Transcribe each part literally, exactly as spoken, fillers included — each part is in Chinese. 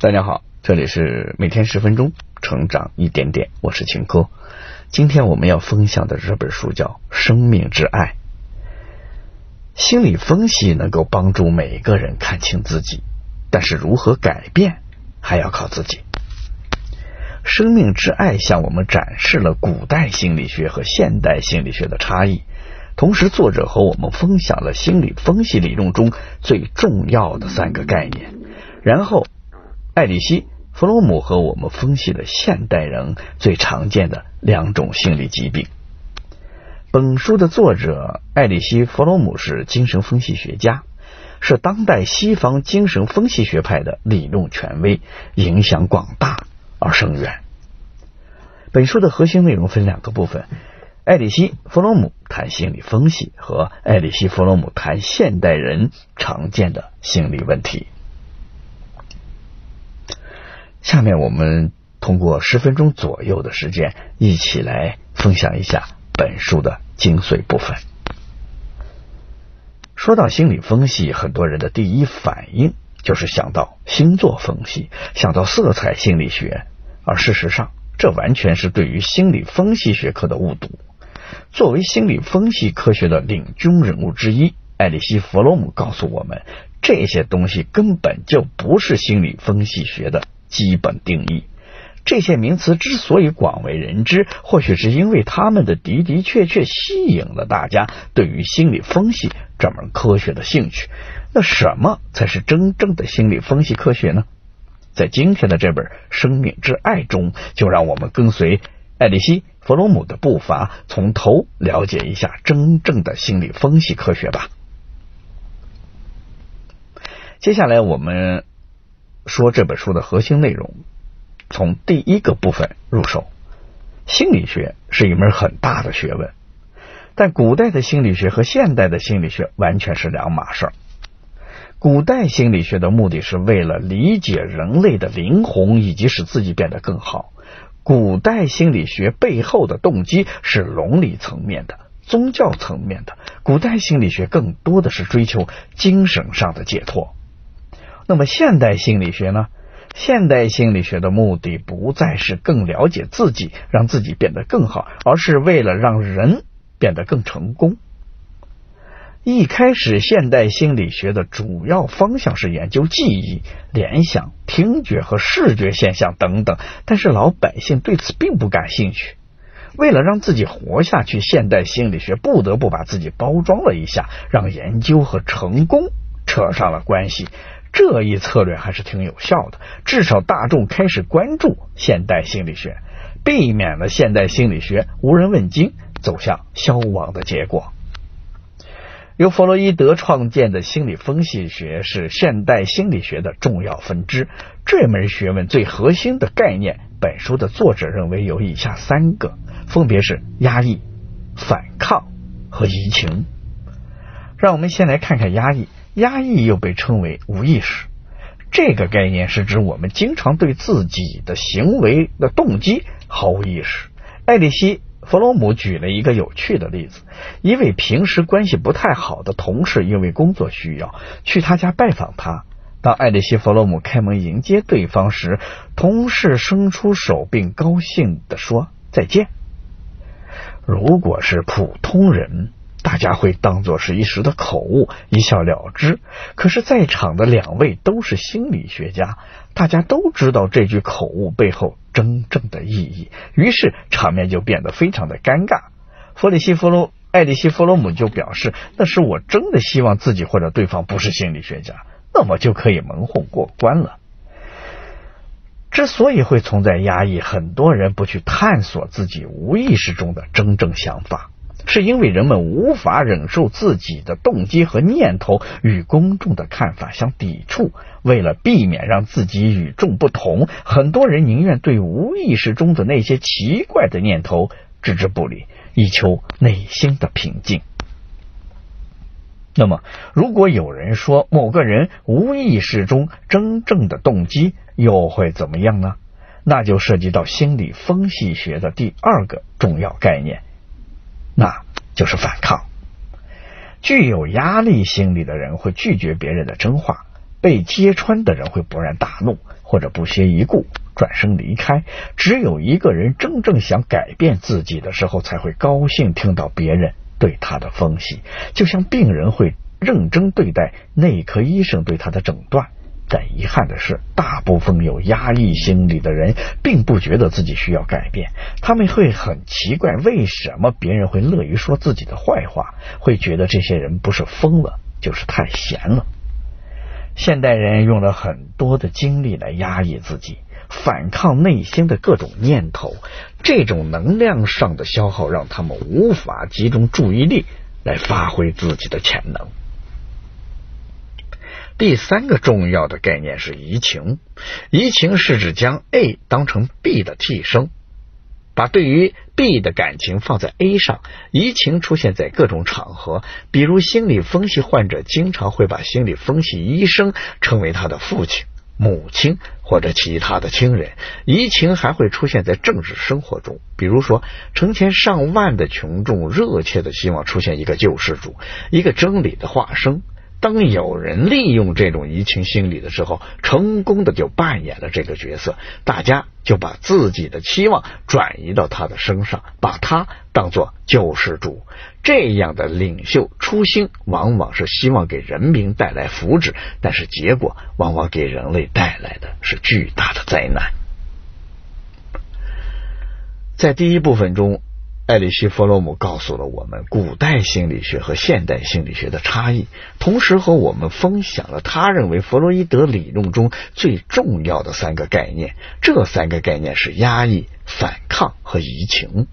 大家好，这里是每天十分钟，成长一点点，我是秦科。今天我们要分享的这本书叫《生命之爱》。心理分析能够帮助每个人看清自己，但是如何改变还要靠自己。生命之爱向我们展示了古代心理学和现代心理学的差异，同时作者和我们分享了心理分析理论中最重要的三个概念，然后艾里希·弗洛姆和我们分析了现代人最常见的两种心理疾病。本书的作者艾里希·弗洛姆是精神分析学家，是当代西方精神分析学派的理论权威，影响广大而深远。本书的核心内容分两个部分，艾里希·弗洛姆谈心理分析和艾里希·弗洛姆谈现代人常见的心理问题。下面我们通过十分钟左右的时间，一起来分享一下本书的精髓部分。说到心理分析，很多人的第一反应就是想到星座分析，想到色彩心理学，而事实上，这完全是对于心理分析学科的误读。作为心理分析科学的领军人物之一，艾里希·弗洛姆告诉我们，这些东西根本就不是心理分析学的基本定义。这些名词之所以广为人知，或许是因为他们的的的确确吸引了大家对于心理分析这门科学的兴趣。那什么才是真正的心理分析科学呢？在今天的这本《生命之爱》中，就让我们跟随艾里希·弗洛姆的步伐，从头了解一下真正的心理分析科学吧。接下来我们说这本书的核心内容，从第一个部分入手。心理学是一门很大的学问，但古代的心理学和现代的心理学完全是两码事儿。古代心理学的目的是为了理解人类的灵魂，以及使自己变得更好。古代心理学背后的动机是伦理层面的、宗教层面的，古代心理学更多的是追求精神上的解脱。那么现代心理学呢？现代心理学的目的不再是更了解自己，让自己变得更好，而是为了让人变得更成功。一开始，现代心理学的主要方向是研究记忆、联想、听觉和视觉现象等等，但是老百姓对此并不感兴趣。为了让自己活下去，现代心理学不得不把自己包装了一下，让研究和成功扯上了关系。这一策略还是挺有效的，至少大众开始关注现代心理学，避免了现代心理学无人问津走向消亡的结果。由弗洛伊德创建的心理分析学是现代心理学的重要分支，这门学问最核心的概念，本书的作者认为有以下三个，分别是压抑、反抗和移情。让我们先来看看压抑。压抑又被称为无意识，这个概念是指我们经常对自己的行为的动机毫无意识。艾里希·弗洛姆举了一个有趣的例子，一位平时关系不太好的同事因为工作需要去他家拜访他，当艾里希·弗洛姆开门迎接对方时，同事伸出手并高兴地说再见。如果是普通人，大家会当作是一时的口误，一笑了之。可是在场的两位都是心理学家，大家都知道这句口误背后真正的意义，于是场面就变得非常的尴尬。弗里希弗洛艾里希弗洛姆就表示，那是我真的希望自己或者对方不是心理学家，那么就可以蒙混过关了。之所以会存在压抑，很多人不去探索自己无意识中的真正想法，是因为人们无法忍受自己的动机和念头与公众的看法相抵触，为了避免让自己与众不同，很多人宁愿对无意识中的那些奇怪的念头置之不理，以求内心的平静。那么，如果有人说某个人无意识中真正的动机，又会怎么样呢？那就涉及到心理分析学的第二个重要概念，那就是反抗。具有压力心理的人会拒绝别人的真话，被揭穿的人会勃然大怒，或者不屑一顾，转身离开。只有一个人真正想改变自己的时候，才会高兴听到别人对他的分析，就像病人会认真对待内科医生对他的诊断。但遗憾的是，大部分有压抑心理的人并不觉得自己需要改变，他们会很奇怪为什么别人会乐于说自己的坏话，会觉得这些人不是疯了就是太闲了。现代人用了很多的精力来压抑自己，反抗内心的各种念头，这种能量上的消耗让他们无法集中注意力来发挥自己的潜能。第三个重要的概念是移情。移情是指将 A 当成 B 的替身，把对于 B 的感情放在 A 上。移情出现在各种场合，比如心理分析患者经常会把心理分析医生称为他的父亲、母亲或者其他的亲人。移情还会出现在政治生活中，比如说成千上万的群众热切的希望出现一个救世主，一个真理的化身。当有人利用这种移情心理的时候，成功的就扮演了这个角色，大家就把自己的期望转移到他的身上，把他当作救世主。这样的领袖初心往往是希望给人民带来福祉，但是结果往往给人类带来的是巨大的灾难。在第一部分中，艾利希·弗洛姆告诉了我们古代心理学和现代心理学的差异，同时和我们分享了他认为弗洛伊德理论中最重要的三个概念。这三个概念是压抑、反抗和移情。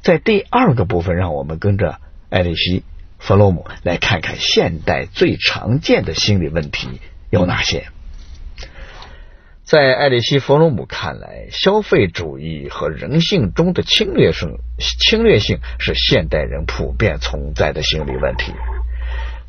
在第二个部分，让我们跟着艾利希·弗洛姆来看看现代最常见的心理问题有哪些。在艾利希·弗洛姆看来，消费主义和人性中的侵略性侵略性是现代人普遍存在的心理问题。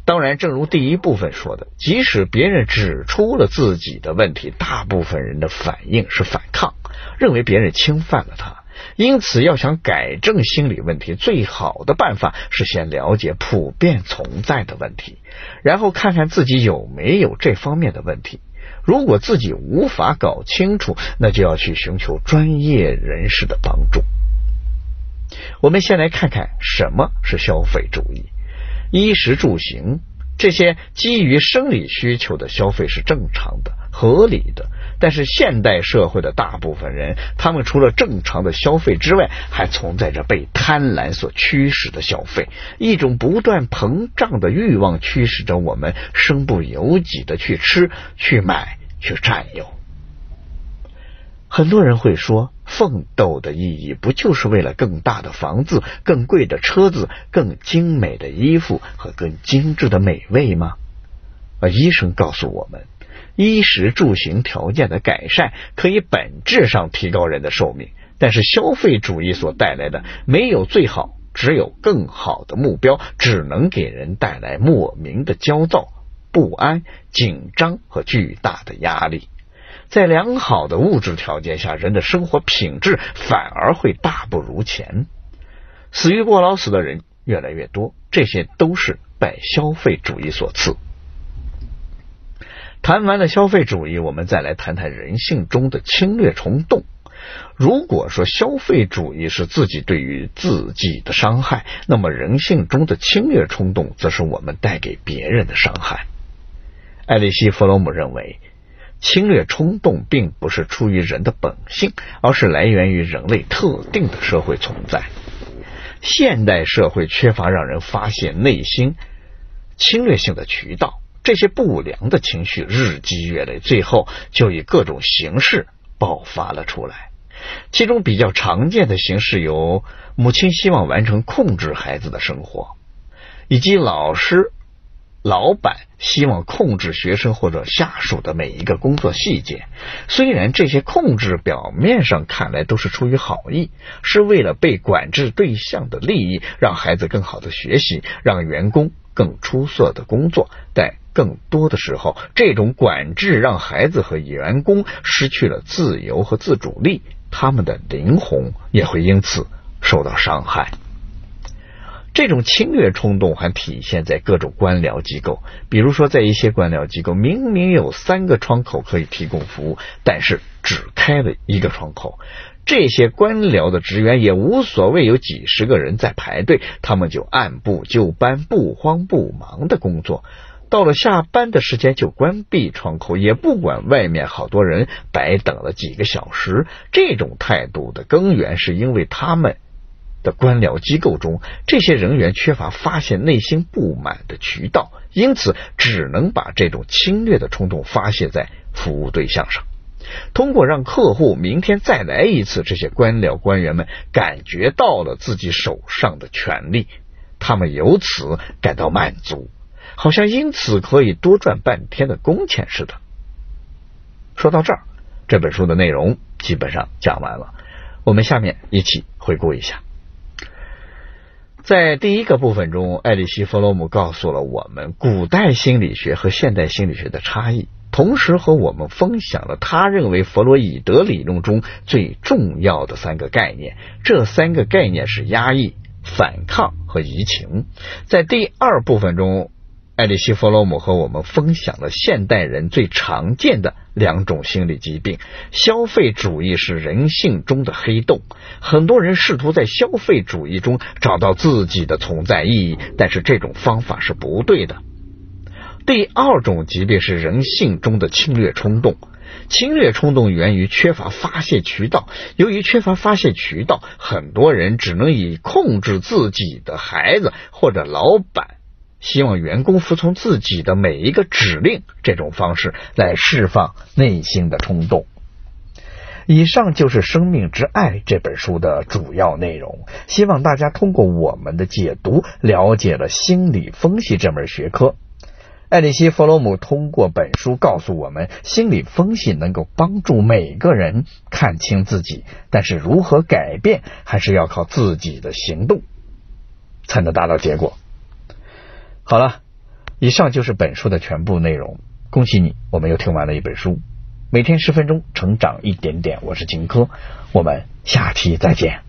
当然，正如第一部分说的，即使别人指出了自己的问题，大部分人的反应是反抗，认为别人侵犯了他。因此，要想改正心理问题，最好的办法是先了解普遍存在的问题，然后看看自己有没有这方面的问题。如果自己无法搞清楚，那就要去寻求专业人士的帮助。我们先来看看什么是消费主义。衣食住行，这些基于生理需求的消费是正常的、合理的，但是现代社会的大部分人，他们除了正常的消费之外，还存在着被贪婪所驱使的消费。一种不断膨胀的欲望驱使着我们身不由己的去吃、去买、去占有。很多人会说，奋斗的意义不就是为了更大的房子、更贵的车子、更精美的衣服和更精致的美味吗？而医生告诉我们，衣食住行条件的改善可以本质上提高人的寿命，但是消费主义所带来的没有最好，只有更好的目标，只能给人带来莫名的焦躁、不安、紧张和巨大的压力。在良好的物质条件下，人的生活品质反而会大不如前，死于过劳死的人越来越多，这些都是拜消费主义所赐。谈完了消费主义，我们再来谈谈人性中的侵略冲动。如果说消费主义是自己对于自己的伤害，那么人性中的侵略冲动则是我们带给别人的伤害。艾利希·弗洛姆认为，侵略冲动并不是出于人的本性，而是来源于人类特定的社会存在。现代社会缺乏让人发泄内心侵略性的渠道，这些不良的情绪日积月累，最后就以各种形式爆发了出来。其中比较常见的形式有母亲希望完成控制孩子的生活，以及老师老板希望控制学生或者下属的每一个工作细节。虽然这些控制表面上看来都是出于好意，是为了被管制对象的利益，让孩子更好的学习，让员工更出色的工作，但更多的时候，这种管制让孩子和员工失去了自由和自主力，他们的灵魂也会因此受到伤害。这种侵略冲动还体现在各种官僚机构，比如说在一些官僚机构明明有三个窗口可以提供服务，但是只开了一个窗口，这些官僚的职员也无所谓有几十个人在排队，他们就按部就班不慌不忙的工作，到了下班的时间就关闭窗口，也不管外面好多人白等了几个小时。这种态度的根源是因为他们的官僚机构中，这些人员缺乏发泄内心不满的渠道，因此只能把这种侵略的冲动发泄在服务对象上。通过让客户明天再来一次，这些官僚官员们感觉到了自己手上的权利，他们由此感到满足，好像因此可以多赚半天的工钱似的。说到这儿，这本书的内容基本上讲完了，我们下面一起回顾一下。在第一个部分中，艾利希·弗洛姆告诉了我们古代心理学和现代心理学的差异，同时和我们分享了他认为弗洛伊德理论中最重要的三个概念，这三个概念是压抑、反抗和移情。在第二部分中，艾利希·弗洛姆和我们分享了现代人最常见的两种心理疾病，消费主义是人性中的黑洞，很多人试图在消费主义中找到自己的存在意义，但是这种方法是不对的。第二种疾病是人性中的侵略冲动，侵略冲动源于缺乏发泄渠道，由于缺乏发泄渠道，很多人只能以控制自己的孩子或者老板希望员工服从自己的每一个指令这种方式来释放内心的冲动。以上就是《生命之爱》这本书的主要内容，希望大家通过我们的解读了解了心理分析这门学科。艾利希·弗洛姆通过本书告诉我们，心理分析能够帮助每个人看清自己，但是如何改变还是要靠自己的行动才能达到结果。好了，以上就是本书的全部内容。恭喜你，我们又听完了一本书。每天十分钟，成长一点点。我是秦科，我们下期再见。